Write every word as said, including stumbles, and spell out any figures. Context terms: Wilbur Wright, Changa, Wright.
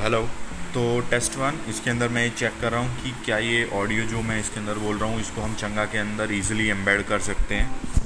Hello. तो test one, इसके अंदर मैं चेक कर रहा हूँ कि क्या ये ऑडियो जो मैं इसके अंदर बोल रहा हूँ इसको हम चंगा के अंदर ईजिली एम्बेड कर सकते हैं।